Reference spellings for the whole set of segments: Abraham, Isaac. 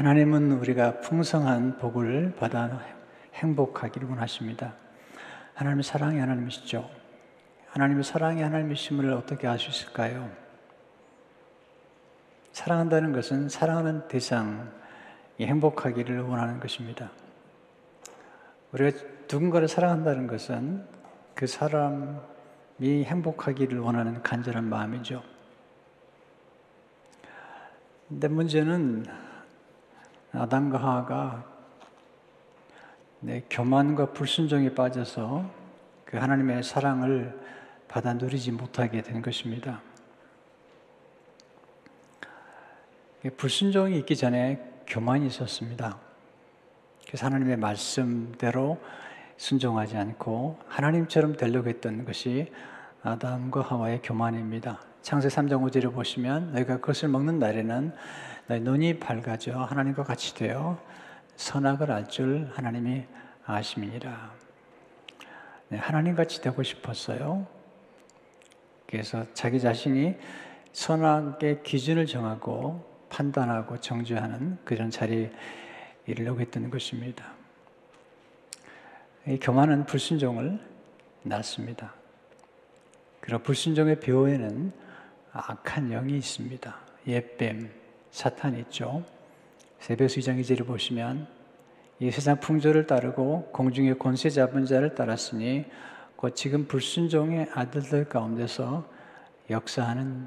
하나님은 우리가 풍성한 복을 받아 행복하기를 원하십니다. 하나님의 사랑의 하나님이시죠. 하나님의 사랑의 하나님이심을 어떻게 알 수 있을까요? 사랑한다는 것은 사랑하는 대상이 행복하기를 원하는 것입니다. 우리가 누군가를 사랑한다는 것은 그 사람이 행복하기를 원하는 간절한 마음이죠. 근데 문제는 아담과 하와가 교만과 불순종에 빠져서 그 하나님의 사랑을 받아 누리지 못하게 된 것입니다. 불순종이 있기 전에 교만이 있었습니다. 그래서 하나님의 말씀대로 순종하지 않고 하나님처럼 되려고 했던 것이 아담과 하와의 교만입니다. 창세기 3장 5절을 보시면 너희가 그것을 먹는 날에는 너희 눈이 밝아져 하나님과 같이 되어 선악을 알 줄 하나님이 아심이니라. 하나님같이 되고 싶었어요. 그래서 자기 자신이 선악의 기준을 정하고 판단하고 정죄하는 그런 자리에 이르려고 했던 것입니다. 이 교만은 불순종을 낳습니다. 그리고 불순종의 배후에는 악한 영이 있습니다. 옛뱀, 사탄이 있죠. 에베소 2장 2절을 보시면 이 세상 풍조를 따르고 공중의 권세 잡은 자를 따랐으니 곧 지금 불순종의 아들들 가운데서 역사하는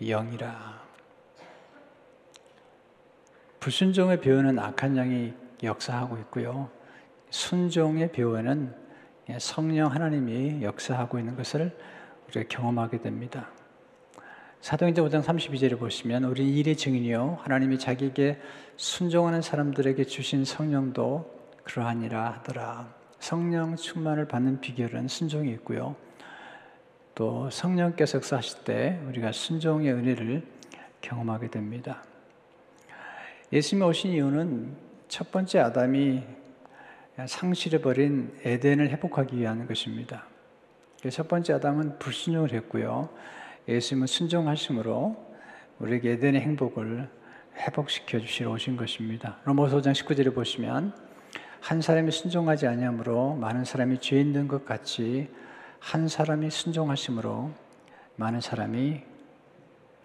영이라. 불순종의 배후에는 악한 영이 역사하고 있고요, 순종의 배후에는 성령 하나님이 역사하고 있는 것을 우리가 경험하게 됩니다. 사도행전 5장 32절을 보시면 우리 일의 증인이요 하나님이 자기에게 순종하는 사람들에게 주신 성령도 그러하니라 하더라. 성령 충만을 받는 비결은 순종이 있고요, 또 성령께서 역사하실 때 우리가 순종의 은혜를 경험하게 됩니다. 예수님이 오신 이유는 첫 번째 아담이 상실해버린 에덴을 회복하기 위한 것입니다. 첫 번째 아담은 불순종을 했고요, 예수님은 순종하심으로 우리에게 에덴의 행복을 회복시켜 주시러 오신 것입니다. 로마서 5장 19절에 보시면 한 사람이 순종하지 아니함으로 많은 사람이 죄 있는 것 같이 한 사람이 순종하심으로 많은 사람이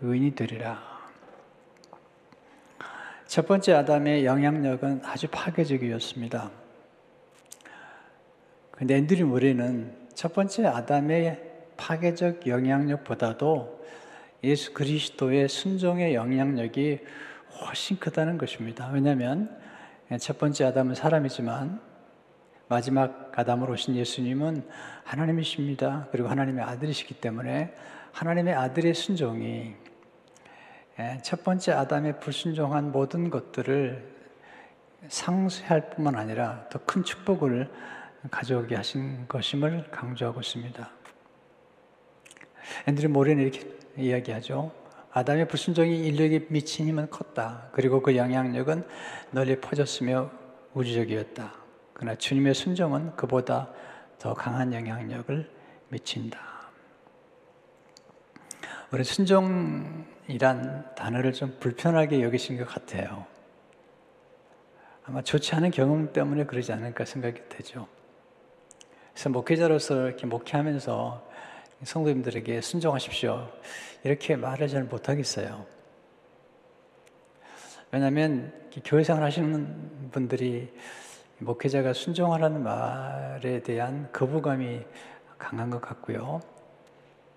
의인이 되리라. 첫 번째 아담의 영향력은 아주 파괴적이었습니다. 그런데 앤드류 머리는 첫 번째 아담의 파괴적 영향력보다도 예수 그리스도의 순종의 영향력이 훨씬 크다는 것입니다. 왜냐하면 첫 번째 아담은 사람이지만 마지막 아담으로 오신 예수님은 하나님이십니다. 그리고 하나님의 아들이시기 때문에 하나님의 아들의 순종이 첫 번째 아담의 불순종한 모든 것들을 상쇄할 뿐만 아니라 더 큰 축복을 가져오게 하신 것임을 강조하고 있습니다. 앤드류 모레는 이렇게 이야기하죠. 아담의 불순종이 인류에게 미친 힘은 컸다. 그리고 그 영향력은 널리 퍼졌으며 우주적이었다. 그러나 주님의 순종은 그보다 더 강한 영향력을 미친다. 우리 순종이란 단어를 좀 불편하게 여기신 것 같아요. 아마 좋지 않은 경험 때문에 그러지 않을까 생각이 되죠. 그래서 목회자로서 이렇게 목회하면서 성도님들에게 순종하십시오 이렇게 말을 잘 못하겠어요. 왜냐하면 교회 생활 하시는 분들이 목회자가 순종하라는 말에 대한 거부감이 강한 것 같고요,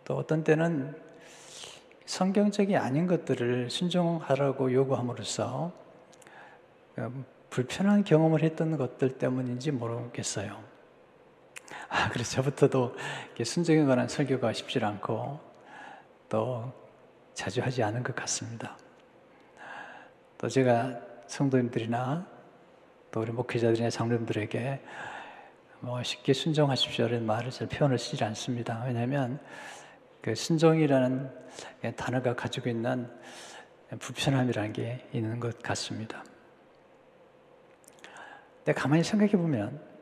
또 어떤 때는 성경적이 아닌 것들을 순종하라고 요구함으로써 불편한 경험을 했던 것들 때문인지 모르겠어요. 그래서 저부터도 순종에 관한 설교가 쉽지 않고 또 자주 하지 않은 것 같습니다. 또 제가 성도님들이나 또 우리 목회자들이나 장로님들에게 쉽게 순종하십시오라는 말을 잘 표현을 쓰지 않습니다. 왜냐하면 그 순종이라는 단어가 가지고 있는 불편함이라는 게 있는 것 같습니다. 근데 가만히 생각해 보면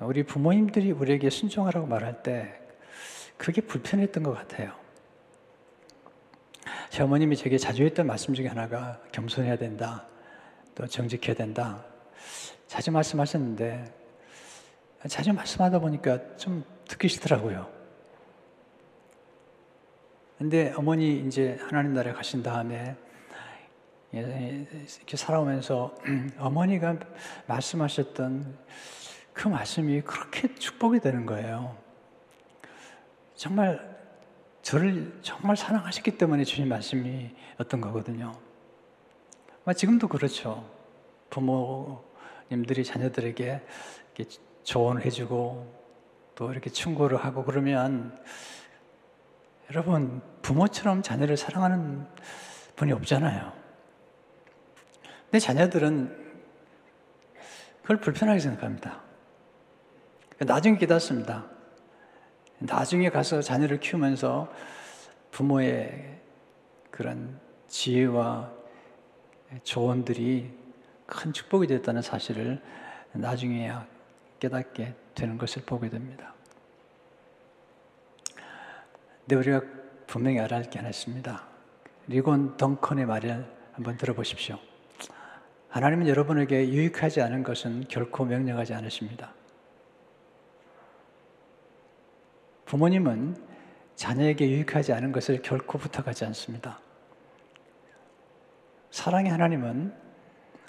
우리 부모님들이 우리에게 순종하라고 말할 때 그게 불편했던 것 같아요. 제 어머님이 제게 자주 했던 말씀 중에 하나가 겸손해야 된다, 또 정직해야 된다. 자주 말씀하셨는데 자주 말씀하다 보니까 좀 듣기 싫더라고요. 근데 어머니 이제 하나님 나라에 가신 다음에 이렇게 살아오면서 어머니가 말씀하셨던 그 말씀이 그렇게 축복이 되는 거예요. 정말 저를 정말 사랑하셨기 때문에 주신 말씀이 어떤 거거든요. 지금도 그렇죠. 부모님들이 자녀들에게 이렇게 조언을 해주고 또 이렇게 충고를 하고 그러면, 여러분, 부모처럼 자녀를 사랑하는 분이 없잖아요. 근데 자녀들은 그걸 불편하게 생각합니다. 나중에 깨닫습니다. 나중에 가서 자녀를 키우면서 부모의 그런 지혜와 조언들이 큰 축복이 됐다는 사실을 나중에야 깨닫게 되는 것을 보게 됩니다. 근데 우리가 분명히 알아야 할 게 하나 있습니다. 리곤 덩컨의 말을 한번 들어보십시오. 하나님은 여러분에게 유익하지 않은 것은 결코 명령하지 않으십니다. 부모님은 자녀에게 유익하지 않은 것을 결코 부탁하지 않습니다. 사랑의 하나님은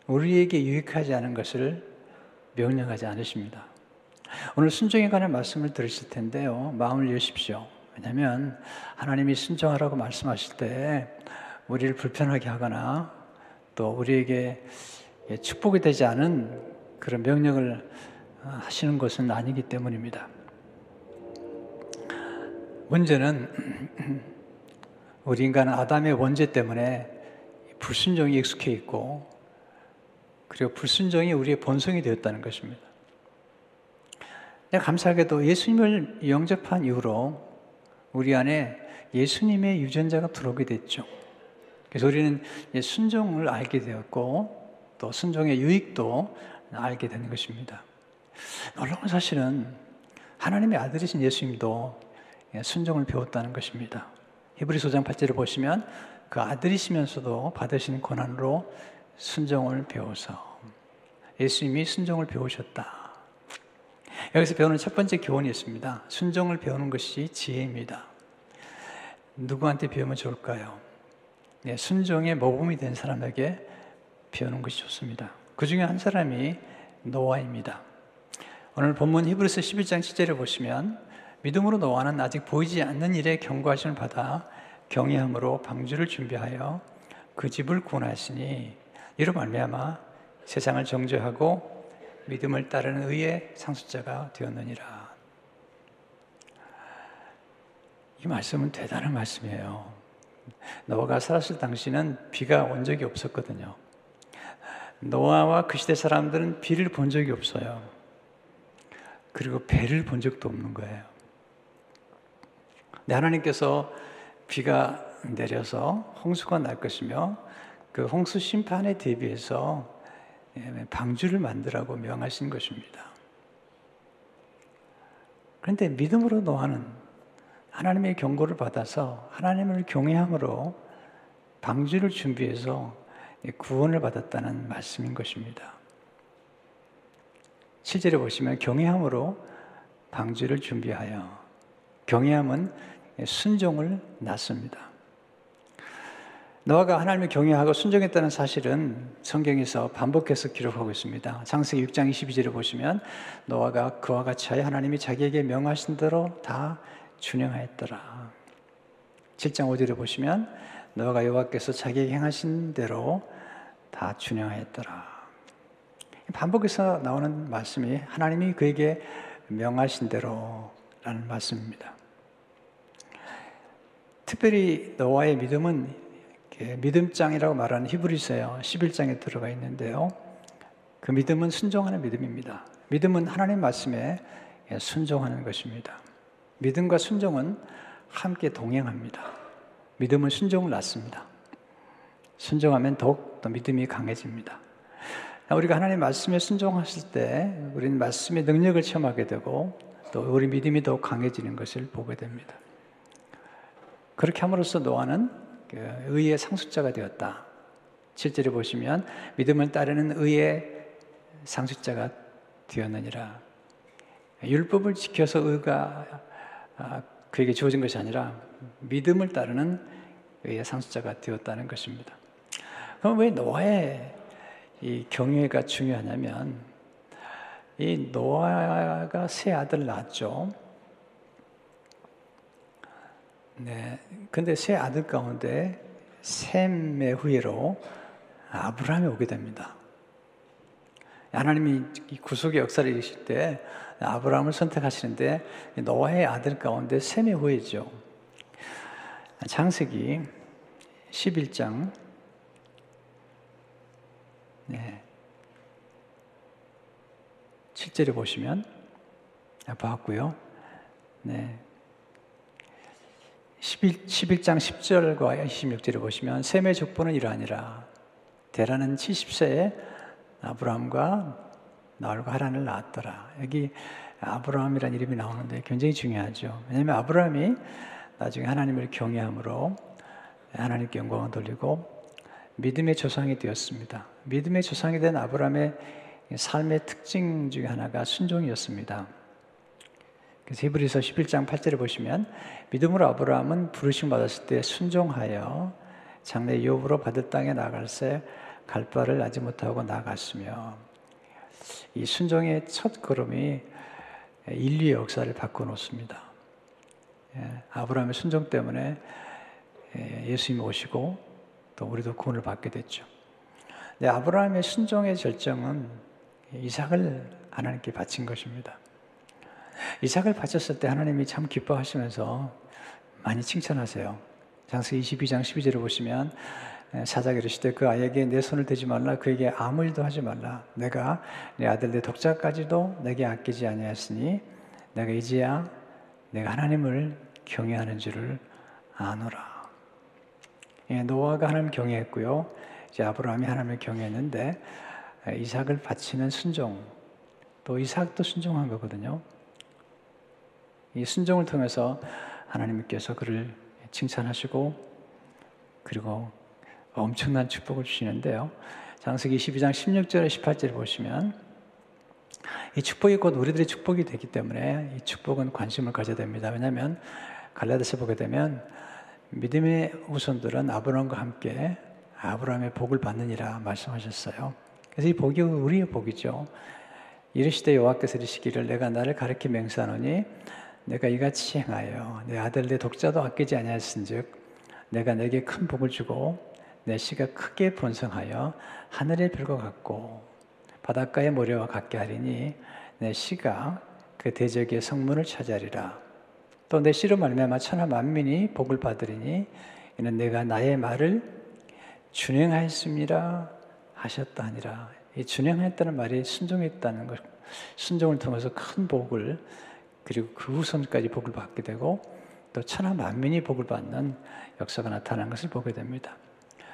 우리에게 유익하지 않은 것을 명령하지 않으십니다. 오늘 순종에 관한 말씀을 들으실 텐데요, 마음을 여십시오. 왜냐하면 하나님이 순종하라고 말씀하실 때 우리를 불편하게 하거나 또 우리에게 축복이 되지 않은 그런 명령을 하시는 것은 아니기 때문입니다. 문제는 우리 인간은 아담의 원죄 때문에 불순종이 익숙해 있고, 그리고 불순종이 우리의 본성이 되었다는 것입니다. 감사하게도 예수님을 영접한 이후로 우리 안에 예수님의 유전자가 들어오게 됐죠. 그래서 우리는 순종을 알게 되었고 또 순종의 유익도 알게 되는 것입니다. 놀라운 사실은 하나님의 아들이신 예수님도 순종을 배웠다는 것입니다. 히브리서 5장 8절을 보시면 그 아들이시면서도 받으시는 고난으로 순종을 배워서, 예수님이 순종을 배우셨다. 여기서 배우는 첫 번째 교훈이 있습니다. 순종을 배우는 것이 지혜입니다. 누구한테 배우면 좋을까요? 네, 순종의 모범이 된 사람에게 배우는 것이 좋습니다. 그 중에 한 사람이 노아입니다. 오늘 본문 히브리서 11장 7절을 보시면 믿음으로 노아는 아직 보이지 않는 일에 경고하심을 받아 경외함으로 방주를 준비하여 그 집을 구원하시니 이로 말미암아 세상을 정죄하고 믿음을 따르는 의의 상속자가 되었느니라. 이 말씀은 대단한 말씀이에요. 노아가 살았을 당시는 비가 온 적이 없었거든요. 노아와 그 시대 사람들은 비를 본 적이 없어요. 그리고 배를 본 적도 없는 거예요. 근데 하나님께서 비가 내려서 홍수가 날 것이며 그 홍수 심판에 대비해서 방주를 만들라고 명하신 것입니다. 그런데 믿음으로 노아는 하나님의 경고를 받아서 하나님을 경외함으로 방주를 준비해서 구원을 받았다는 말씀인 것입니다. 7절에 보시면 경외함으로 방주를 준비하여, 경외함은 순종을 낳습니다. 노아가 하나님을 경외하고 순종했다는 사실은 성경에서 반복해서 기록하고 있습니다. 창세기 6장 22절을 보시면 노아가 그와 같이 하여 하나님이 자기에게 명하신 대로 다 준행하였더라. 7장 5절을 보시면 노아가 여호와께서 자기에게 행하신 대로 다 준행하였더라. 반복해서 나오는 말씀이 하나님이 그에게 명하신 대로라는 말씀입니다. 특별히 노아의 믿음은 믿음장이라고 말하는 히브리서 11장에 들어가 있는데요, 그 믿음은 순종하는 믿음입니다. 믿음은 하나님 말씀에 순종하는 것입니다. 믿음과 순종은 함께 동행합니다. 믿음은 순종을 낳습니다. 순종하면 더욱 더 믿음이 강해집니다. 우리가 하나님의 말씀에 순종했을 때 우리는 말씀의 능력을 체험하게 되고 또 우리 믿음이 더욱 강해지는 것을 보게 됩니다. 그렇게 함으로써 노아는 의의 상속자가 되었다. 7절에 보시면 믿음을 따르는 의의 상속자가 되었느니라. 율법을 지켜서 의가 그에게 주어진 것이 아니라 믿음을 따르는 의의 상속자가 되었다는 것입니다. 그럼 왜 노아의 이 경외가 중요하냐면, 이 노아가 세 아들 낳았죠. 네, 근데 세 아들 가운데 셈의 후예로 아브라함이 오게 됩니다. 하나님이 이 구속의 역사를 이루실 때 아브라함을 선택하시는데 노아의 아들 가운데 셈의 후예죠. 창세기 11장, 네, 7절에 보시면 봤고요. 네, 11장 10절과 26절을 보시면 셈의 족보는 이러하니라. 대라는 70세에 아브라함과 나홀과 하란을 낳았더라. 여기 아브라함이라는 이름이 나오는데 굉장히 중요하죠. 왜냐하면 아브라함이 나중에 하나님을 경외함으로 하나님께 영광을 돌리고 믿음의 조상이 되었습니다. 믿음의 조상이 된 아브라함의 삶의 특징 중에 하나가 순종이었습니다. 그래서 히브리서 11장 8절에 보시면 믿음으로 아브라함은 부르심 받았을 때 순종하여 장래 유업으로 받을 땅에 나갈새 갈 바를 알지 못하고 나갔으며, 이 순종의 첫 걸음이 인류의 역사를 바꿔놓습니다. 아브라함의 순종 때문에 예수님이 오시고 또 우리도 구원을 받게 됐죠. 근데 아브라함의 순종의 절정은 이삭을 하나님께 바친 것입니다. 이삭을 바쳤을 때 하나님이 참 기뻐하시면서 많이 칭찬하세요. 창세기 22장 12절을 보시면 사자가 이르시되 그 아이에게 내 손을 대지 말라, 그에게 아무 일도 하지 말라, 내가 내 아들 내 독자까지도 내게 아끼지 아니하였으니 내가 이제야 내가 하나님을 경외하는 줄을 아노라. 예, 노아가 하나님을 경외했고요, 이제 아브라함이 하나님을 경외했는데 이삭을 바치는 순종, 또 이삭도 순종한 거거든요. 이 순종을 통해서 하나님께서 그를 칭찬하시고 그리고 엄청난 축복을 주시는데요. 창세기 12장 16절에 18절을 보시면 이 축복이 곧 우리들의 축복이 되기 때문에 이 축복은 관심을 가져야 됩니다. 왜냐하면 갈라디아서 보게 되면 믿음의 후손들은 아브라함과 함께 아브라함의 복을 받느니라 말씀하셨어요. 그래서 이 복이 우리의 복이죠. 이르시되 여호와께서 이르시기를 내가 나를 가리켜 맹세하노니 내가 이같이 행하여 내 아들 내 독자도 아끼지 아니하였은즉 내가 내게 큰 복을 주고 내 씨가 크게 번성하여 하늘의 별과 같고 바닷가의 모래와 같게 하리니 내 씨가 그 대적의 성문을 차지하리라. 또 내 씨로 말미암아 천하 만민이 복을 받으리니 이는 내가 나의 말을 준행하였습니다 하셨다 하니라. 이 준행했다는 말이 순종했다는 것, 순종을 통해서 큰 복을, 그리고 그 후손까지 복을 받게 되고 또 천하 만민이 복을 받는 역사가 나타나는 것을 보게 됩니다.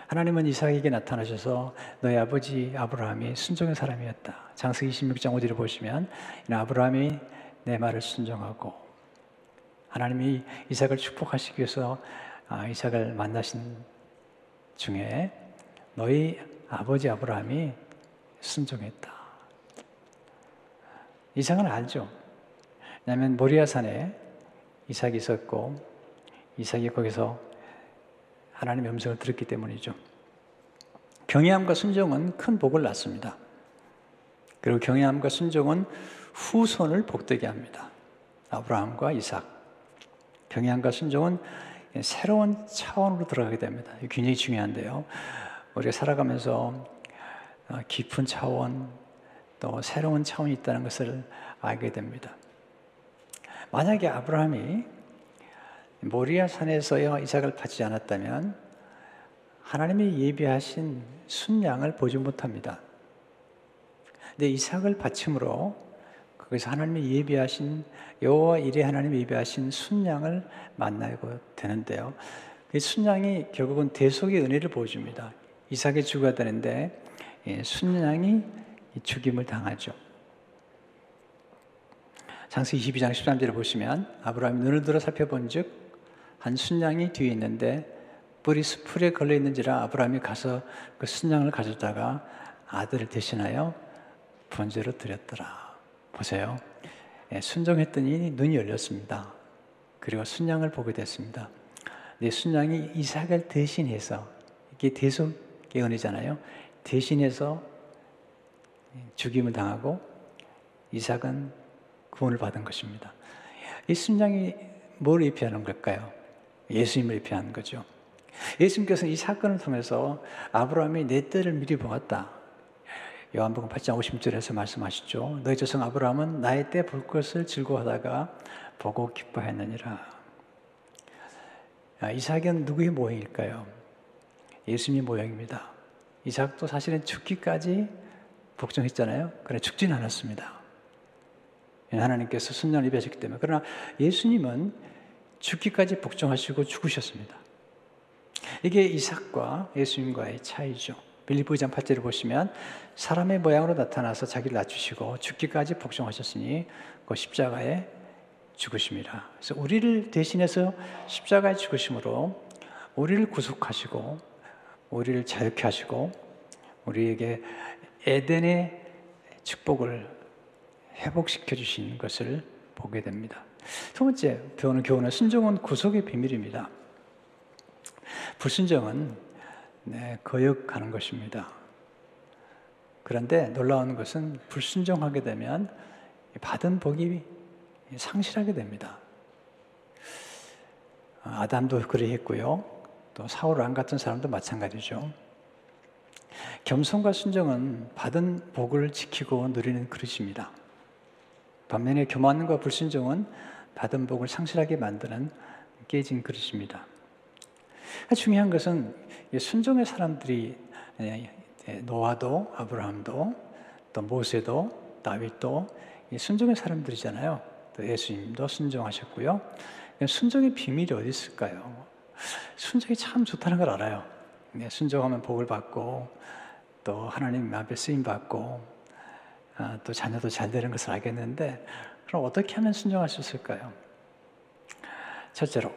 하나님은 이삭에게 나타나셔서 너의 아버지 아브라함이 순종의 사람이었다. 창세기 26장 5절을 보시면 아브라함이 내 말을 순종하고, 하나님이 이삭을 축복하시기 위해서 이삭을 만나신 중에 너희 아버지 아브라함이 순종했다. 이삭은 알죠. 왜냐하면 모리아산에 이삭이 있었고 이삭이 거기서 하나님의 음성을 들었기 때문이죠. 경외함과 순종은 큰 복을 낳습니다. 그리고 경외함과 순종은 후손을 복되게 합니다. 아브라함과 이삭. 경외함과 순종은 새로운 차원으로 들어가게 됩니다. 굉장히 중요한데요. 우리가 살아가면서 깊은 차원, 또 새로운 차원이 있다는 것을 알게 됩니다. 만약에 아브라함이 모리아 산에서 이삭을 바치지 않았다면 하나님이 예비하신 순양을 보지 못합니다. 근데 이삭을 바침으로 거기서 하나님이 예비하신, 여호와 이레 하나님이 예비하신 순양을 만나고 되는데요. 그 순양이 결국은 대속의 은혜를 보여줍니다. 이삭의 주가 되는데 순양이 죽임을 당하죠. 창세기 22장 13절을 보시면 아브라함이 눈을 들어 살펴본즉 한 순양이 뒤에 있는데 불이 풀에 걸려 있는지라 아브라함이 가서 그 순양을 가져다가 아들을 대신하여 번제로 드렸더라. 보세요. 예, 순종했더니 눈이 열렸습니다. 그리고 순양을 보게 됐습니다. 네, 순양이 이삭을 대신해서, 이게 대속예언이잖아요. 대신해서 죽임을 당하고 이삭은 구원을 받은 것입니다. 이 순양이 뭘 의미하는 걸까요? 예수님을 의미하는 거죠. 예수님께서는 이 사건을 통해서 아브라함이 내 때를 미리 보았다. 요한복음 8장 50절에서 말씀하시죠. 너희 조상 아브라함은 나의 때 볼 것을 즐거워하다가 보고 기뻐했느니라. 이삭은 누구의 모형일까요? 예수님의 모형입니다. 이삭도 사실은 죽기까지 복종했잖아요. 그러나 죽진 않았습니다. 하나님께서 순양을 예비하셨기 때문에. 그러나 예수님은 죽기까지 복종하시고 죽으셨습니다. 이게 이삭과 예수님과의 차이죠. 빌립보 2장 8절을 보시면 사람의 모양으로 나타나서 자기를 낮추시고 죽기까지 복종하셨으니 그 십자가에 죽으십니다. 그래서 우리를 대신해서 십자가에 죽으심으로 우리를 구속하시고 우리를 자유케 하시고 우리에게 에덴의 축복을 회복시켜 주신 것을 보게 됩니다. 두 번째 배우는 교훈은 순종은 구속의 비밀입니다. 불순종은 거역하는 것입니다. 그런데 놀라운 것은 불순종하게 되면 받은 복이 상실하게 됩니다. 아담도 그랬고요. 또 사울 왕 같은 사람도 마찬가지죠. 겸손과 순종은 받은 복을 지키고 누리는 그릇입니다. 반면에 교만과 불순종은 받은 복을 상실하게 만드는 깨진 그릇입니다. 중요한 것은 순종의 사람들이 노아도 아브라함도 또 모세도 다윗도 순종의 사람들이잖아요. 또 예수님도 순종하셨고요. 순종의 비밀이 어디 있을까요? 순종이 참 좋다는 걸 알아요. 순종하면 복을 받고 또 하나님 앞에 쓰임받고 또 자녀도 잘 되는 것을 알겠는데, 그럼 어떻게 하면 순종할 수 있을까요? 첫째로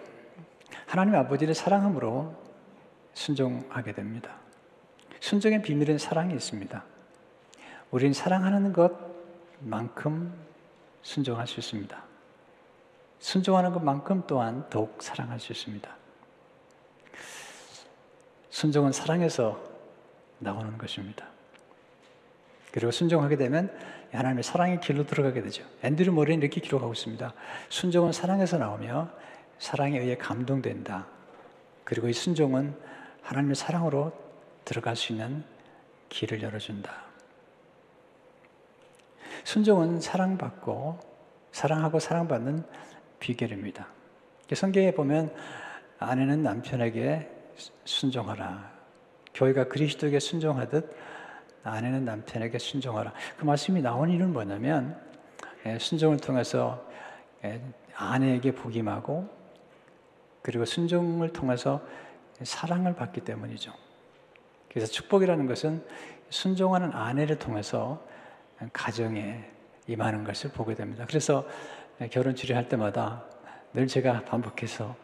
하나님 아버지를 사랑함으로 순종하게 됩니다. 순종의 비밀은 사랑이 있습니다. 우리는 사랑하는 것만큼 순종할 수 있습니다. 순종하는 것만큼 또한 더욱 사랑할 수 있습니다. 순종은 사랑에서 나오는 것입니다. 그리고 순종하게 되면 하나님의 사랑의 길로 들어가게 되죠. 앤드류 모레는 이렇게 기록하고 있습니다. 순종은 사랑에서 나오며 사랑에 의해 감동된다. 그리고 이 순종은 하나님의 사랑으로 들어갈 수 있는 길을 열어준다. 순종은 사랑받고 사랑하고 사랑받는 비결입니다. 성경에 보면 아내는 남편에게 순종하라. 교회가 그리스도에게 순종하듯 아내는 남편에게 순종하라. 그 말씀이 나온 이유는 뭐냐면 순종을 통해서 아내에게 복이 임하고 그리고 순종을 통해서 사랑을 받기 때문이죠. 그래서 축복이라는 것은 순종하는 아내를 통해서 가정에 임하는 것을 보게 됩니다. 그래서 결혼 치료할 때마다 늘 제가 반복해서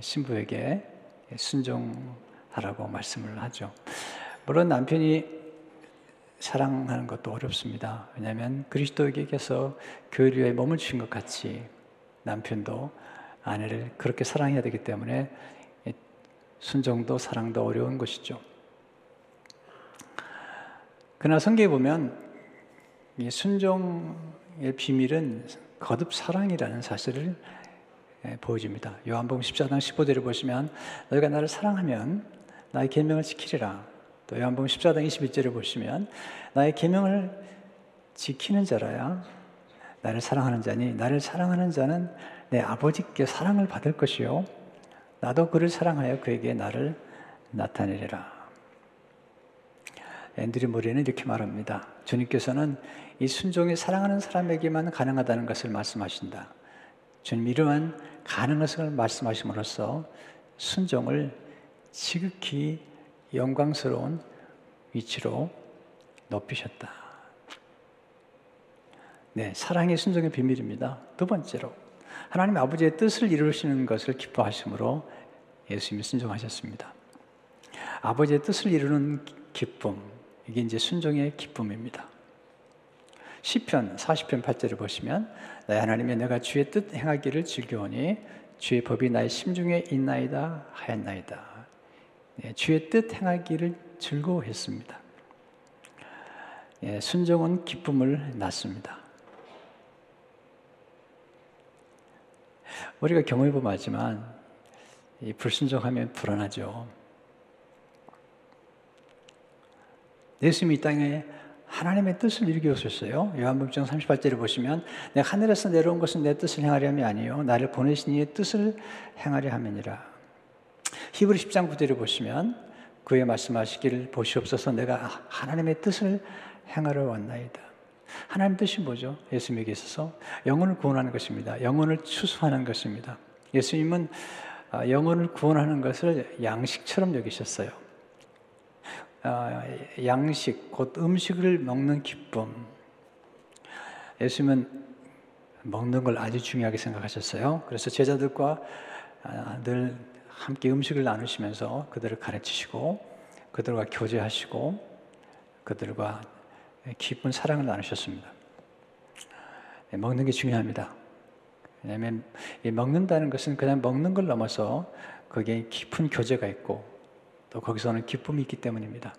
신부에게 순종하라고 말씀을 하죠. 물론 남편이 사랑하는 것도 어렵습니다. 왜냐하면 그리스도에게서 교회를 위해 몸을 주신 것 같이 남편도 아내를 그렇게 사랑해야 되기 때문에 순종도 사랑도 어려운 것이죠. 그러나 성경에 보면 이 순종의 비밀은 거듭 사랑이라는 사실을 보여줍니다. 요한복음 14장 15절을 보시면 너희가 나를 사랑하면 나의 계명을 지키리라. 또 요한복음 14장 21절을 보시면 나의 계명을 지키는 자라야 나를 사랑하는 자니 나를 사랑하는 자는 내 아버지께 사랑을 받을 것이요 나도 그를 사랑하여 그에게 나를 나타내리라. 앤드류 모레는 이렇게 말합니다. 주님께서는 이 순종이 사랑하는 사람에게만 가능하다는 것을 말씀하신다. 주님 이러한 가능성을 말씀하심으로써 순종을 지극히 영광스러운 위치로 높이셨다. 네, 사랑의 순종의 비밀입니다. 두 번째로 하나님 아버지의 뜻을 이루시는 것을 기뻐하심으로 예수님이 순종하셨습니다. 아버지의 뜻을 이루는 기쁨, 이게 이제 순종의 기쁨입니다. 시편 40편 8절을 보시면 나의 하나님이여 내가 주의 뜻 행하기를 즐겨오니 주의 법이 나의 심중에 있나이다 하였나이다. 네, 주의 뜻 행하기를 즐거워했습니다. 네, 순종은 기쁨을 낳습니다. 우리가 경험해보면 알지만 이 불순종하면 불안하죠. 예수님이 이 땅에 하나님의 뜻을 이루게 오셨어요. 요한복음 38절을 보시면 내가 하늘에서 내려온 것은 내 뜻을 행하려 함이 아니요 나를 보내신 이의 뜻을 행하려 함이니라. 히브리 10장 9절을 보시면 그의 말씀하시기를 보시옵소서 내가 하나님의 뜻을 행하러 왔나이다. 하나님의 뜻이 뭐죠? 예수님에게 있어서 영혼을 구원하는 것입니다. 영혼을 추수하는 것입니다. 예수님은 영혼을 구원하는 것을 양식처럼 여기셨어요. 양식, 곧 음식을 먹는 기쁨. 예수님은 먹는 걸 아주 중요하게 생각하셨어요. 그래서 제자들과 늘 함께 음식을 나누시면서 그들을 가르치시고 그들과 교제하시고 그들과 깊은 사랑을 나누셨습니다. 먹는 게 중요합니다. 왜냐하면 먹는다는 것은 그냥 먹는 걸 넘어서 거기에 깊은 교제가 있고 또 거기서는 기쁨이 있기 때문입니다.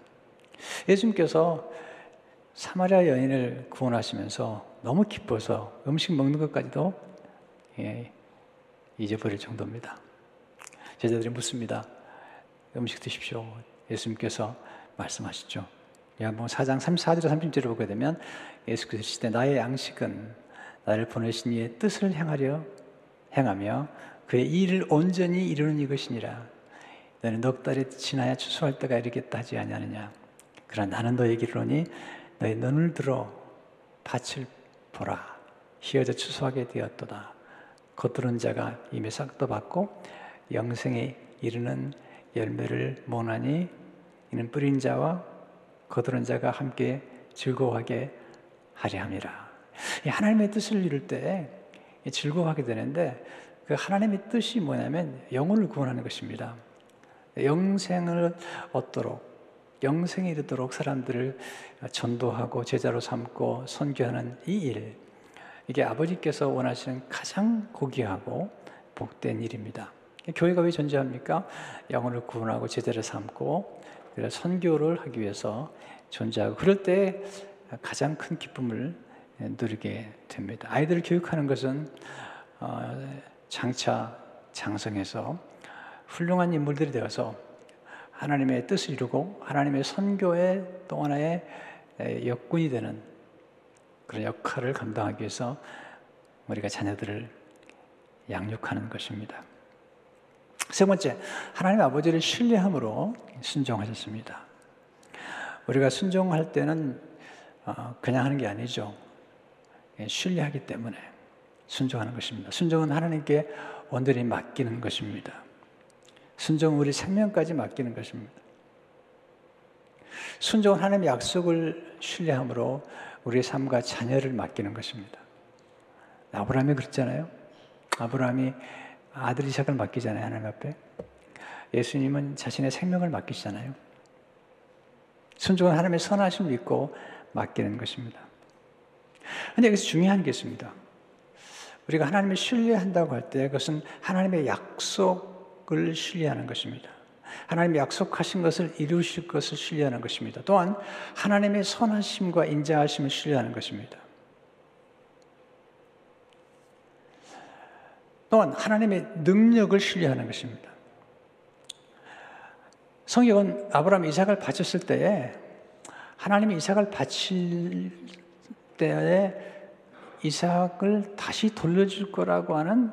예수님께서 사마리아 여인을 구원하시면서 너무 기뻐서 음식 먹는 것까지도 잊어버릴 정도입니다. 제자들이 묻습니다. 음식 드십시오. 예수님께서 말씀하시죠. 요한복음 4장 34절에서 30절을 보게 되면 예수께서 이르시되 나의 양식은 나를 보내신 이의 뜻을 행하며 그의 일을 온전히 이루는 이것이니라. 너는 넉 달이 지나야 추수할 때가 이르겠다 하지 아니하느냐. 그러나 나는 너에게 이르노니 너의 눈을 들어 밭을 보라. 희어져 추수하게 되었도다. 거두는 자가 이미 싹도 받고 영생에 이르는 열매를 모나니 이는 뿌린 자와 거두는 자가 함께 즐거워하게 하려 함이라. 하나님의 뜻을 이룰 때 즐거워하게 되는데 그 하나님의 뜻이 뭐냐면 영혼을 구원하는 것입니다. 영생을 얻도록 영생에 이르도록 사람들을 전도하고 제자로 삼고 선교하는 이 일, 이게 아버지께서 원하시는 가장 고귀하고 복된 일입니다. 교회가 왜 존재합니까? 영혼을 구원하고 제자를 삼고 선교를 하기 위해서 존재하고 그럴 때 가장 큰 기쁨을 누리게 됩니다. 아이들을 교육하는 것은 장차 장성해서 훌륭한 인물들이 되어서 하나님의 뜻을 이루고 하나님의 선교의 또 하나의 역군이 되는 그런 역할을 감당하기 위해서 우리가 자녀들을 양육하는 것입니다. 세 번째, 하나님 아버지를 신뢰함으로 순종하셨습니다. 우리가 순종할 때는 그냥 하는 게 아니죠. 신뢰하기 때문에 순종하는 것입니다. 순종은 하나님께 온전히 맡기는 것입니다. 순종은 우리 생명까지 맡기는 것입니다. 순종은 하나님의 약속을 신뢰함으로 우리의 삶과 자녀를 맡기는 것입니다. 아브라함이 그랬잖아요. 아브라함이 아들 이삭을 맡기잖아요. 하나님 앞에. 예수님은 자신의 생명을 맡기시잖아요. 순종은 하나님의 선하심을 믿고 맡기는 것입니다. 근데 여기서 중요한 게 있습니다. 우리가 하나님을 신뢰한다고 할 때 그것은 하나님의 약속을 신뢰하는 것입니다. 하나님이 약속하신 것을 이루실 것을 신뢰하는 것입니다. 또한 하나님의 선하심과 인자하심을 신뢰하는 것입니다. 또한 하나님의 능력을 신뢰하는 것입니다. 성경은 아브라함이 이삭을 바쳤을 때에 하나님이 이삭을 바칠 때에 이삭을 다시 돌려줄 거라고 하는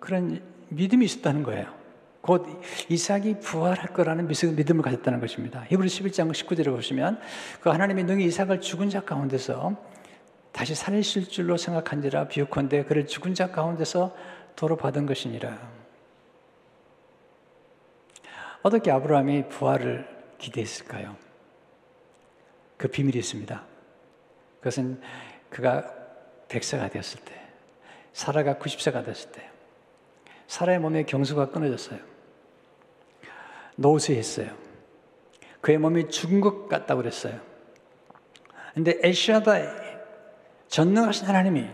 그런 믿음이 있었다는 거예요. 곧 이삭이 부활할 거라는 믿음을 가졌다는 것입니다. 히브리 11장 19절을 보시면 그 하나님의 능히 이삭을 죽은 자 가운데서 다시 살리실 줄로 생각한지라 비유컨대 그를 죽은 자 가운데서 도로 받은 것이니라. 어떻게 아브라함이 부활을 기대했을까요? 그 비밀이 있습니다. 그것은 그가 100세가 되었을 때, 사라가 90세가 되었을 때, 사라의 몸에 경수가 끊어졌어요. 노쇠했어요. 그의 몸이 죽은 것 같다고 그랬어요. 그런데 엘샤다이, 전능하신 하나님이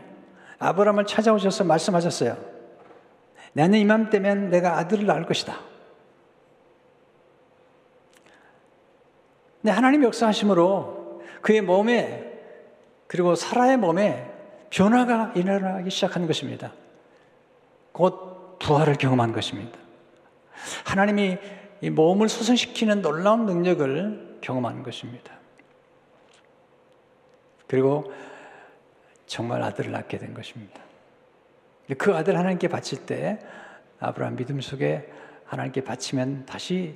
아브라함을 찾아오셔서 말씀하셨어요. 나는 이맘때면 내가 아들을 낳을 것이다. 근데 하나님 역사하심으로 그의 몸에, 그리고 사라의 몸에 변화가 일어나기 시작한 것입니다. 곧 부활을 경험한 것입니다. 하나님이 이 몸을 소생시키는 놀라운 능력을 경험한 것입니다. 그리고 정말 아들을 낳게 된 것입니다. 그 아들 하나님께 바칠 때, 아브라함 믿음 속에 하나님께 바치면 다시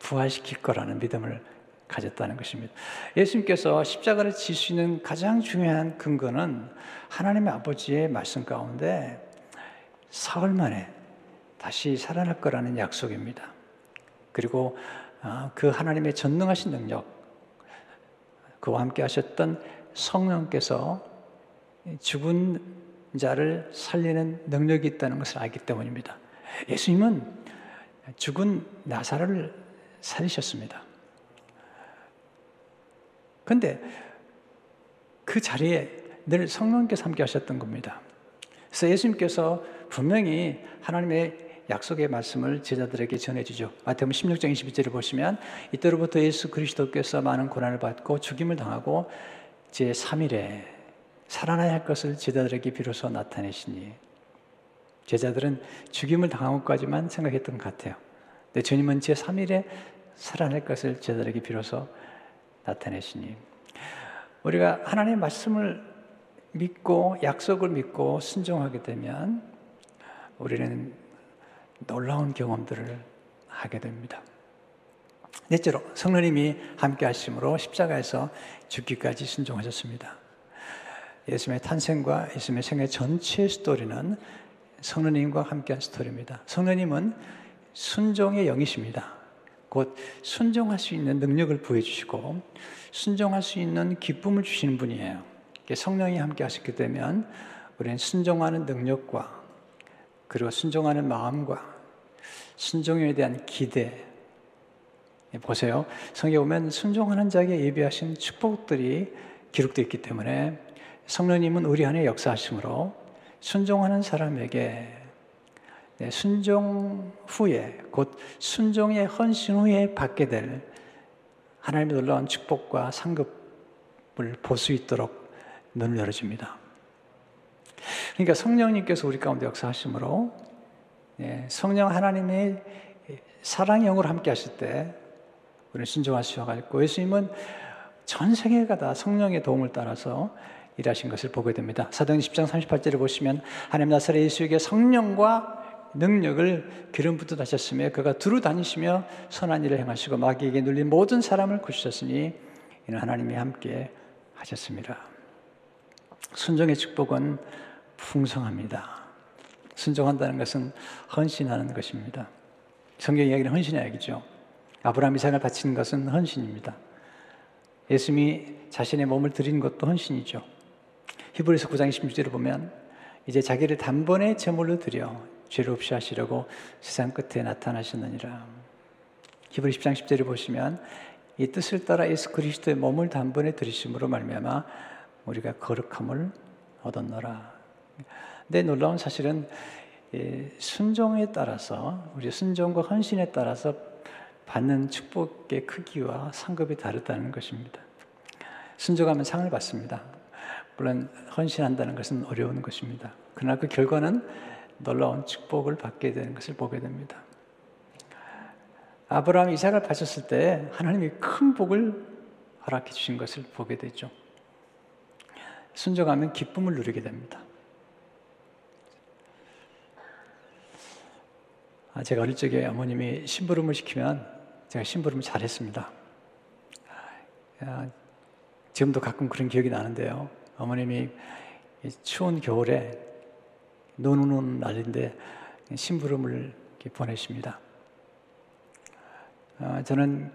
부활시킬 거라는 믿음을 가졌다는 것입니다. 예수님께서 십자가를 질 수 있는 가장 중요한 근거는 하나님의 아버지의 말씀 가운데 사흘 만에 다시 살아날 거라는 약속입니다. 그리고 그 하나님의 전능하신 능력, 그와 함께 하셨던 성령께서 죽은 자를 살리는 능력이 있다는 것을 알기 때문입니다. 예수님은 죽은 나사로를 살리셨습니다. 그런데 그 자리에 늘 성령께서 함께 하셨던 겁니다. 그래서 예수님께서 분명히 하나님의 약속의 말씀을 제자들에게 전해주죠. 마태복음 16장 22절을 보시면, 이때로부터 예수 그리스도께서 많은 고난을 받고 죽임을 당하고 제3일에 살아나야 할 것을 제자들에게 비로소 나타내시니. 제자들은 죽임을 당한 것까지만 생각했던 것 같아요. 근데 주님은 제3일에 살아날 것을 제자들에게 비로소 나타내시니. 우리가 하나님의 말씀을 믿고 약속을 믿고 순종하게 되면 우리는 놀라운 경험들을 하게 됩니다. 넷째로, 성령님이 함께 하심으로 십자가에서 죽기까지 순종하셨습니다. 예수님의 탄생과 예수님의 생애 전체 스토리는 성령님과 함께한 스토리입니다. 성령님은 순종의 영이십니다. 곧 순종할 수 있는 능력을 부여주시고 순종할 수 있는 기쁨을 주시는 분이에요. 성령이 함께 하셨기 때문에 우리는 순종하는 능력과, 그리고 순종하는 마음과 순종에 대한 기대. 보세요. 성경에 보면 순종하는 자에게 예비하신 축복들이 기록되어 있기 때문에 성령님은 우리 안에 역사하심으로 순종하는 사람에게 순종 후에, 곧 순종의 헌신 후에 받게 될 하나님의 놀라운 축복과 상급을 볼 수 있도록 눈을 열어줍니다. 그러니까 성령님께서 우리 가운데 역사하심으로, 성령 하나님의 사랑의 영으로 함께 하실 때 우리는 순종할 수 있고, 예수님은 전 세계가 다 성령의 도움을 따라서 일하신 것을 보게 됩니다. 사도행전 10장 38절을 보시면, 하나님 나사렛 예수에게 성령과 능력을 기름 붓듯 하셨으며 그가 두루 다니시며 선한 일을 행하시고 마귀에게 눌린 모든 사람을 고치셨으니 이는 하나님이 함께 하셨습니다. 순종의 축복은 풍성합니다. 순종한다는 것은 헌신하는 것입니다. 성경 이야기는 헌신의 이야기죠. 아브라함 이삭을 바친 것은 헌신입니다. 예수님이 자신의 몸을 드린 것도 헌신이죠. 히브리서 9장 26절을 보면, 이제 자기를 단번에 제물로 드려 죄를 없이 하시려고 세상 끝에 나타나셨느니라. 히브리 10장 10절을 보시면, 이 뜻을 따라 예수 그리스도의 몸을 단번에 드리심으로 말미암아 우리가 거룩함을 얻었노라. 근데 놀라운 사실은 순종에 따라서, 우리 순종과 헌신에 따라서 받는 축복의 크기와 상급이 다르다는 것입니다. 순종하면 상을 받습니다. 물론 헌신한다는 것은 어려운 것입니다. 그러나 그 결과는 놀라운 축복을 받게 되는 것을 보게 됩니다. 아브라함 이삭을 바쳤을 때 하나님이 큰 복을 허락해 주신 것을 보게 되죠. 순종하면 기쁨을 누리게 됩니다. 제가 어릴 적에 어머님이 심부름을 시키면 제가 심부름을 잘했습니다. 지금도 가끔 그런 기억이 나는데요. 어머님이 추운 겨울에 눈 오는 날인데 심부름을 이렇게 보내십니다. 저는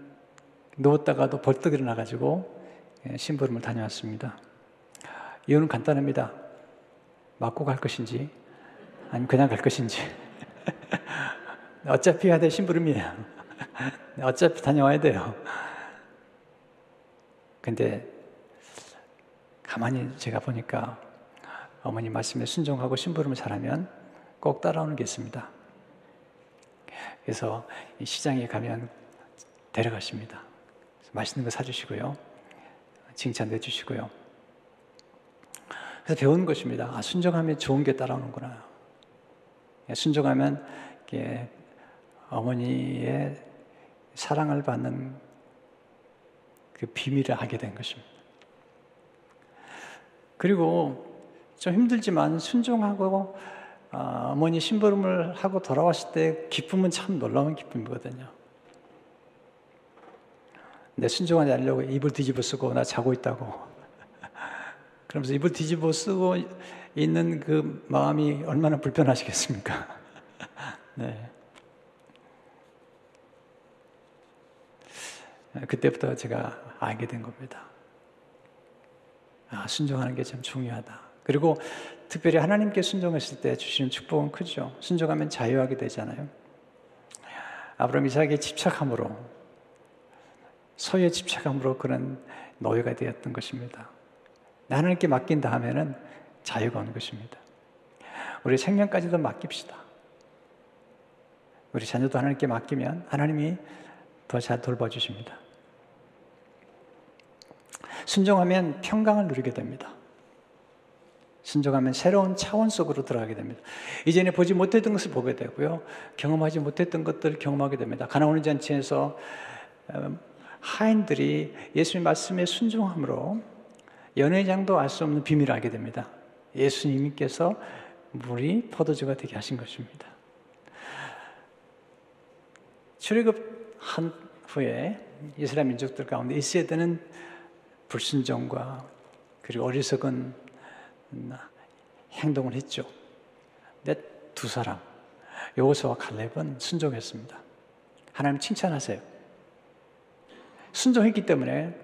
누웠다가도 벌떡 일어나가지고 심부름을 다녀왔습니다. 이유는 간단합니다. 맞고 갈 것인지, 아니면 그냥 갈 것인지. 어차피 해야 될 심부름이에요. 어차피 다녀와야 돼요. 근데 가만히 제가 보니까 어머니 말씀에 순종하고 심부름을 잘하면 꼭 따라오는 게 있습니다. 그래서 이 시장에 가면 데려가십니다. 맛있는 거 사주시고요. 칭찬도 해주시고요. 그래서 배우는 것입니다. 아, 순종하면 좋은 게 따라오는구나. 순종하면 이게 어머니의 사랑을 받는 그 비밀을 알게 된 것입니다. 그리고 좀 힘들지만 순종하고 어머니 심부름을 하고 돌아왔을 때 기쁨은 참 놀라운 기쁨이거든요. 내 순종하지 않으려고 이불 뒤집어 쓰고 나 자고 있다고 그러면서 이불 뒤집어 쓰고 있는 그 마음이 얼마나 불편하시겠습니까? 네. 그때부터 제가 알게 된 겁니다. 아, 순종하는 게 참 중요하다. 그리고 특별히 하나님께 순종했을 때 주시는 축복은 크죠. 순종하면 자유하게 되잖아요. 아브라함 이삭의 집착함으로, 소유의 집착함으로 그런 노예가 되었던 것입니다. 하나님께 맡긴 다음에는 자유가 오는 것입니다. 우리 생명까지도 맡깁시다. 우리 자녀도 하나님께 맡기면 하나님이 더 잘 돌봐주십니다. 순종하면 평강을 누리게 됩니다. 순종하면 새로운 차원 속으로 들어가게 됩니다. 이전에 보지 못했던 것을 보게 되고요. 경험하지 못했던 것들을 경험하게 됩니다. 가나 오는 잔치에서 하인들이 예수님 말씀에 순종함으로 연회장도 알 수 없는 비밀을 알게 됩니다. 예수님께서 물이 포도주가 되게 하신 것입니다. 출애굽한 후에 이스라엘 민족들 가운데 있어야 되는 불순종과 그리고 어리석은 행동을 했죠. 근데 두 사람, 여호수아와 갈렙은 순종했습니다. 하나님 칭찬하세요. 순종했기 때문에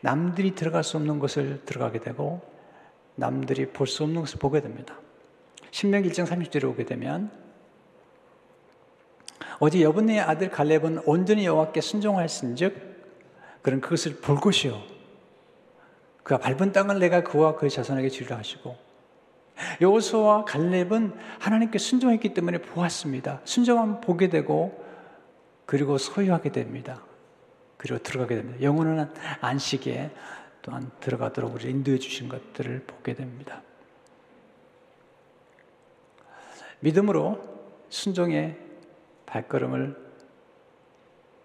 남들이 들어갈 수 없는 곳을 들어가게 되고 남들이 볼 수 없는 것을 보게 됩니다. 신명기 1장 30절에 오게 되면 오직 여분의 아들 갈렙은 온전히 여호와께 순종하였은즉 그는 그것을 볼 것이요 그가 밟은 땅을 내가 그와 그의 자손에게 주리라 하시고, 여호수아와 갈렙은 하나님께 순종했기 때문에 보았습니다. 순종하면 보게 되고 그리고 소유하게 됩니다. 그리고 들어가게 됩니다. 영혼은 안식에 또한 들어가도록 우리 인도해 주신 것들을 보게 됩니다. 믿음으로 순종의 발걸음을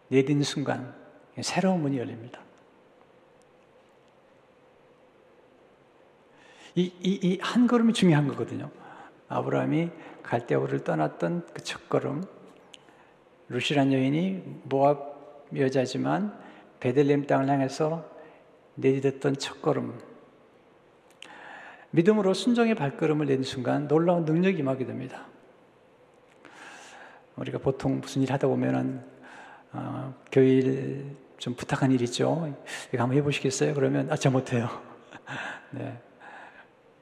내딛는 순간 새로운 문이 열립니다. 이 한 걸음이 중요한 거거든요. 아브라함이 갈대아우를 떠났던 그 첫 걸음, 루시란 여인이 모압 여자지만 베들레헴 땅을 향해서 내딛었던 첫걸음, 믿음으로 순종의 발걸음을 내딛는 순간 놀라운 능력이 임하게 됩니다. 우리가 보통 무슨 일 하다 보면은 교회 일 좀 부탁한 일 있죠. 이거 한번 해보시겠어요? 그러면 아, 저 못해요. 네.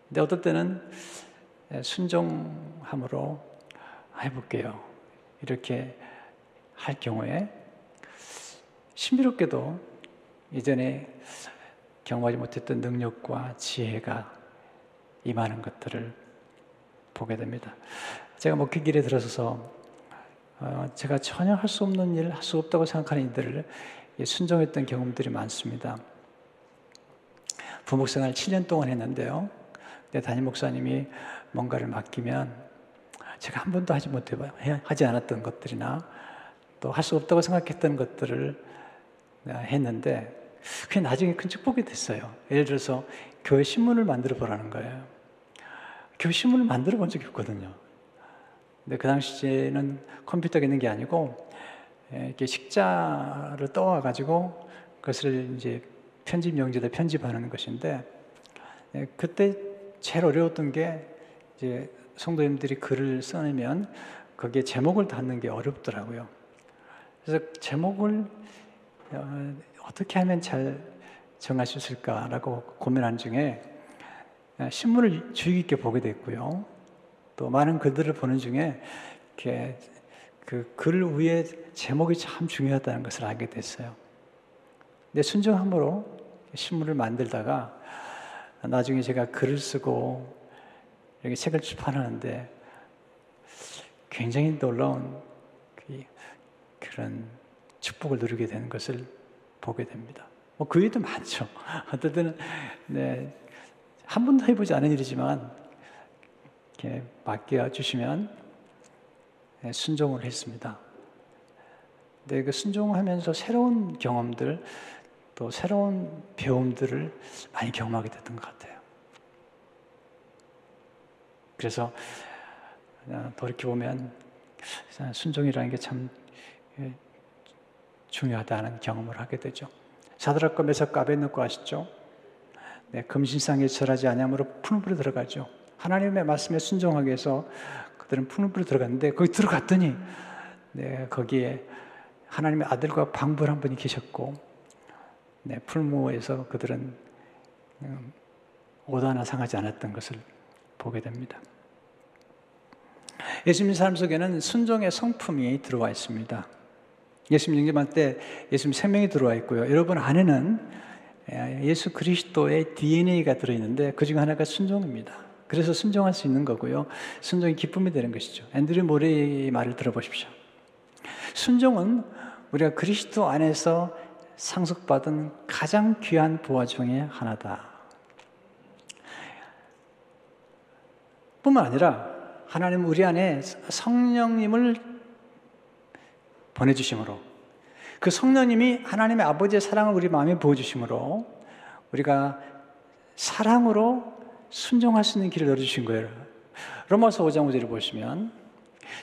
근데 어떨 때는 순종함으로 해볼게요. 이렇게 할 경우에 신비롭게도 이전에 경험하지 못했던 능력과 지혜가 임하는 것들을 보게 됩니다. 제가 목회길에 들어서서 제가 전혀 할 수 없는 일, 할 수 없다고 생각하는 이들을 순종했던 경험들이 많습니다. 부목생활 7년 동안 했는데요. 근데 담임 목사님이 뭔가를 맡기면 제가 한 번도 하지 않았던 것들이나 또 할 수 없다고 생각했던 것들을 했는데 그게 나중에 큰 축복이 됐어요. 예를 들어서 교회 신문을 만들어 보라는 거예요. 교회 신문을 만들어 본 적이 없거든요. 근데 그 당시에는 컴퓨터가 있는 게 아니고 이렇게 식자를 떠와 가지고 그것을 이제 편집용지에다 편집하는 것인데, 그때 제일 어려웠던 게 이제 성도님들이 글을 써내면 거기에 제목을 닿는 게 어렵더라고요. 그래서 제목을 어떻게 하면 잘 정할 수 있을까라고 고민한 중에 신문을 주의 깊게 보게 됐고요. 또 많은 글들을 보는 중에 이렇게 그 글 위에 제목이 참 중요하다는 것을 알게 됐어요. 근데 순정함으로 신문을 만들다가 나중에 제가 글을 쓰고 이렇게 책을 출판하는데 굉장히 놀라운 그런 축복을 누리게 되는 것을 보게 됩니다. 뭐 그 일도 많죠. 어떨 때는 네, 한 번도 해보지 않은 일이지만 이렇게 맡겨주시면 네, 순종을 했습니다. 근데 그 순종하면서 새로운 경험들 또 새로운 배움들을 많이 경험하게 됐던 것 같아요. 그래서 돌이켜보면 순종이라는 게 참 중요하다는 경험을 하게 되죠. 사드락과 메삭과 아벳nego 아시죠? 네, 금신상에 절하지 아니함으로 푸른 불에 들어가죠. 하나님의 말씀에 순종하게 해서 그들은 푸른 불에 들어갔는데 거기 들어갔더니 네, 거기에 하나님의 아들과 방불 한 분이 계셨고 네, 풀무에서 그들은 오도 하나 상하지 않았던 것을 보게 됩니다. 예수님 삶 속에는 순종의 성품이 들어와 있습니다. 예수님 영접할 때 예수님 생명이 들어와 있고요. 여러분 안에는 예수 그리스도의 DNA가 들어있는데 그중 하나가 순종입니다. 그래서 순종할 수 있는 거고요. 순종이 기쁨이 되는 것이죠. 앤드류 모레의 말을 들어보십시오. 순종은 우리가 그리스도 안에서 상속받은 가장 귀한 보화 중에 하나다. 뿐만 아니라 하나님 우리 안에 성령님을 보내주심으로 그 성령님이 하나님의 아버지의 사랑을 우리 마음에 부어주심으로 우리가 사랑으로 순종할 수 있는 길을 열어주신 거예요. 로마서 5장 5절을 보시면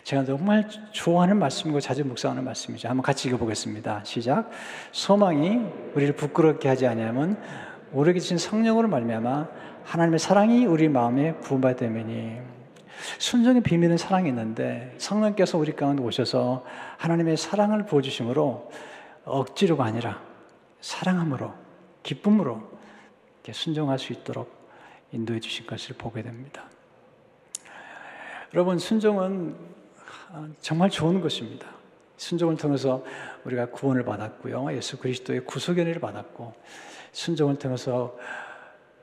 제가 정말 좋아하는 말씀이고 자주 묵상하는 말씀이죠. 한번 같이 읽어보겠습니다. 시작. 소망이 우리를 부끄럽게 하지 아니하면 우리 계신 성령으로 말미암아 하나님의 사랑이 우리 마음에 부음받아 되매니. 순종의 비밀은 사랑이 있는데 성령께서 우리 가운데 오셔서 하나님의 사랑을 부어주심으로 억지로가 아니라 사랑함으로 기쁨으로 이렇게 순종할 수 있도록 인도해 주신 것을 보게 됩니다. 여러분 순종은 정말 좋은 것입니다. 순종을 통해서 우리가 구원을 받았고요. 예수 그리스도의 구속의 은혜를 받았고 순종을 통해서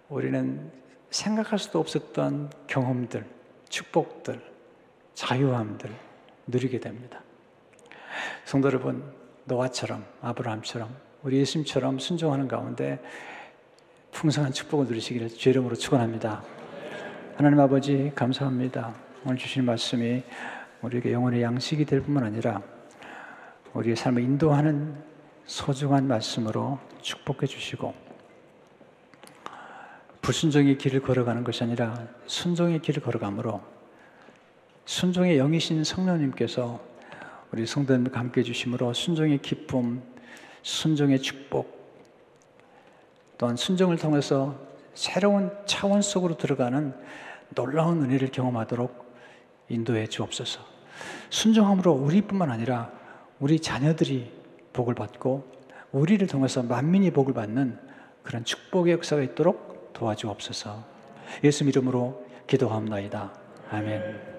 우리는 생각할 수도 없었던 경험들 축복들, 자유함들 누리게 됩니다. 성도 여러분, 노아처럼, 아브라함처럼, 우리 예수님처럼 순종하는 가운데 풍성한 축복을 누리시기를 주의 이름으로 축원합니다. 하나님 아버지 감사합니다. 오늘 주신 말씀이 우리에게 영혼의 양식이 될 뿐만 아니라 우리의 삶을 인도하는 소중한 말씀으로 축복해 주시고 불순종의 길을 걸어가는 것이 아니라 순종의 길을 걸어가므로 순종의 영이신 성령님께서 우리 성도님과 함께 해주심으로 순종의 기쁨, 순종의 축복 또한 순종을 통해서 새로운 차원 속으로 들어가는 놀라운 은혜를 경험하도록 인도해 주옵소서. 순종함으로 우리뿐만 아니라 우리 자녀들이 복을 받고 우리를 통해서 만민이 복을 받는 그런 축복의 역사가 있도록 도와주옵소서. 예수 이름으로 기도합니다. 아멘.